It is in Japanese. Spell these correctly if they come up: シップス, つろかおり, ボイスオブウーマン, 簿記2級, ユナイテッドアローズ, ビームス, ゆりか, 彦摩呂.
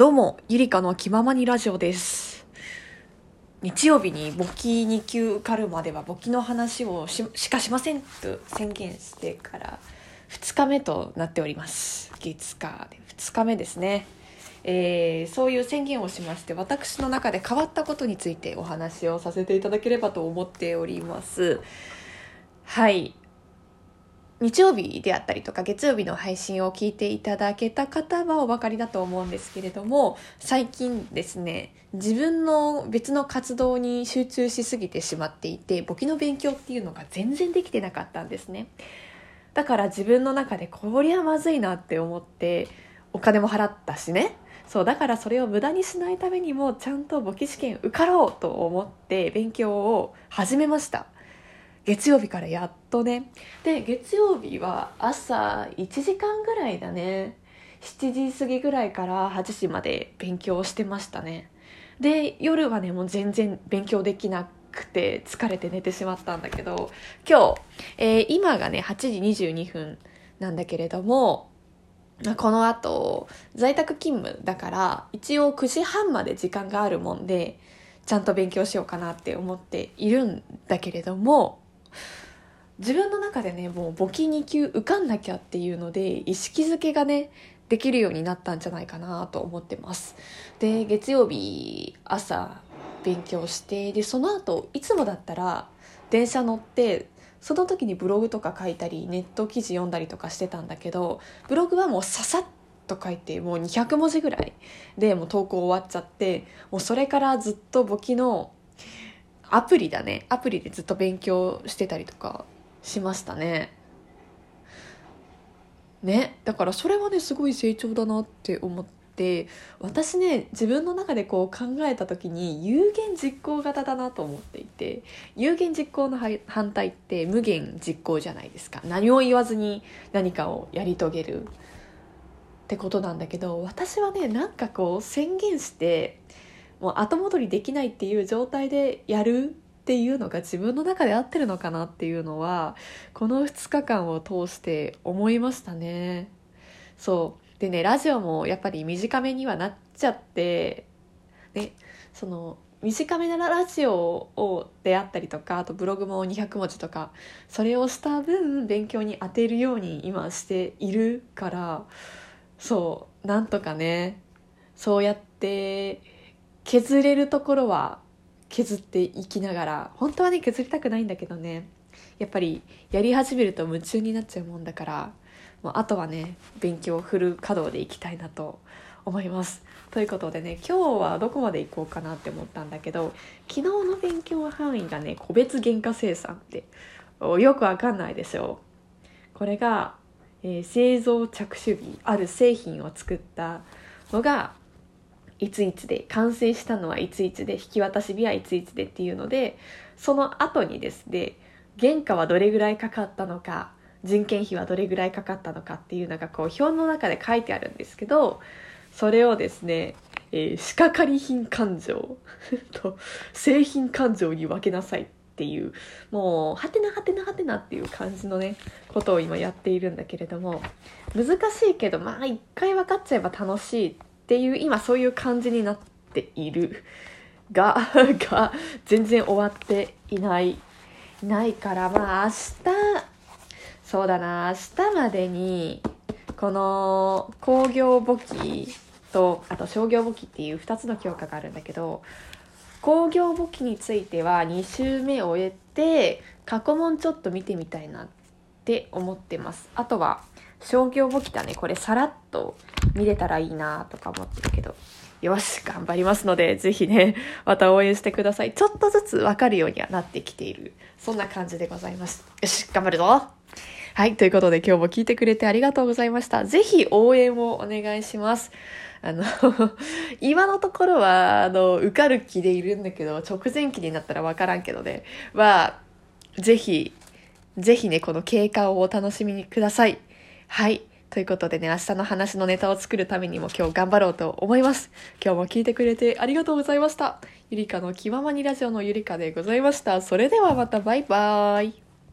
どうもゆりかの気ままにラジオです。日曜日に簿記2級受かるまでは簿記の話をしかしませんと宣言してから2日目となっております。月火で2日目ですね。そういう宣言をしまして、私の中で変わったことについてお話をさせていただければと思っております。はい、日曜日であったりとか月曜日の配信を聞いていただけた方はお分かりだと思うんですけれども、最近ですね、自分の別の活動に集中しすぎてしまっていて、簿記の勉強っていうのが全然できてなかったんですね。だから自分の中でこりゃまずいなって思って、お金も払ったしね、そうだからそれを無駄にしないためにもちゃんと簿記試験受かろうと思って勉強を始めました。月曜日からやっとね。で、月曜日は朝1時間ぐらいだね、7時過ぎぐらいから8時まで勉強してましたね。で、夜はねもう全然勉強できなくて疲れて寝てしまったんだけど、今日、今がね8時22分なんだけれども、この後在宅勤務だから一応9時半まで時間があるもんでちゃんと勉強しようかなって思っているんだけれども、自分の中でねもう簿記2級受かんなきゃっていうので意識づけがねできるようになったんじゃないかなと思ってます。で、月曜日朝勉強して、でその後いつもだったら電車乗ってその時にブログとか書いたりネット記事読んだりとかしてたんだけど、ブログはもうささっと書いてもう200文字ぐらいでもう投稿終わっちゃって、もうそれからずっと簿記のアプリでずっと勉強してたりとかしましたね。だからそれはねすごい成長だなって思って、私ね自分の中でこう考えた時に有言実行型だなと思っていて、有言実行の反対って無言実行じゃないですか。何を言わずに何かをやり遂げるってことなんだけど、私はねなんかこう宣言してもう後戻りできないっていう状態でやるっていうのが自分の中で合ってるのかなっていうのはこの2日間を通して思いましたね。そうでね、ラジオもやっぱり短めにはなっちゃって、ね、その短めなラジオをであったりとか、あとブログも200文字とか、それをした分勉強に当てるように今しているから、そうなんとかねそうやって削れるところは削っていきながら、本当はね削りたくないんだけどね、やっぱりやり始めると夢中になっちゃうもんだから、もうあとはね勉強をフル稼働でいきたいなと思います。ということでね、今日はどこまで行こうかなって思ったんだけど、昨日の勉強範囲がね個別原価生産ってよくわかんないでしょう。これが、製造着手日、ある製品を作ったのがいついつで、完成したのはいついつで、引き渡し日はいついつでっていうので、その後にですね原価はどれぐらいかかったのか、人件費はどれぐらいかかったのかっていうのがこう表の中で書いてあるんですけど、それをですね、仕掛かり品勘定と製品勘定に分けなさいっていう、もうはてなはてなはてなっていう感じのねことを今やっているんだけれども、難しいけどまあ一回分かっちゃえば楽しいっていう、今そういう感じになっているが全然終わっていないから、まあ明日、そうだな、明日までにこの工業簿記とあと商業簿記っていう2つの教科があるんだけど、工業簿記については2週目を終えて過去問ちょっと見てみたいなって思ってます。あとは商業簿記だね、これさらっと見れたらいいなとか思ってるけど、よし頑張りますので、ぜひねまた応援してください。ちょっとずつ分かるようにはなってきている、そんな感じでございます。よし頑張るぞ。はい、ということで今日も聞いてくれてありがとうございました。ぜひ応援をお願いします。今のところは受かる気でいるんだけど、直前期になったら分からんけどね、まあぜひねこの経過をお楽しみにください。はい、ということでね、明日の話のネタを作るためにも今日頑張ろうと思います。今日も聞いてくれてありがとうございました。ゆりかの気ままにラジオのゆりかでございました。それではまた、バイバイ。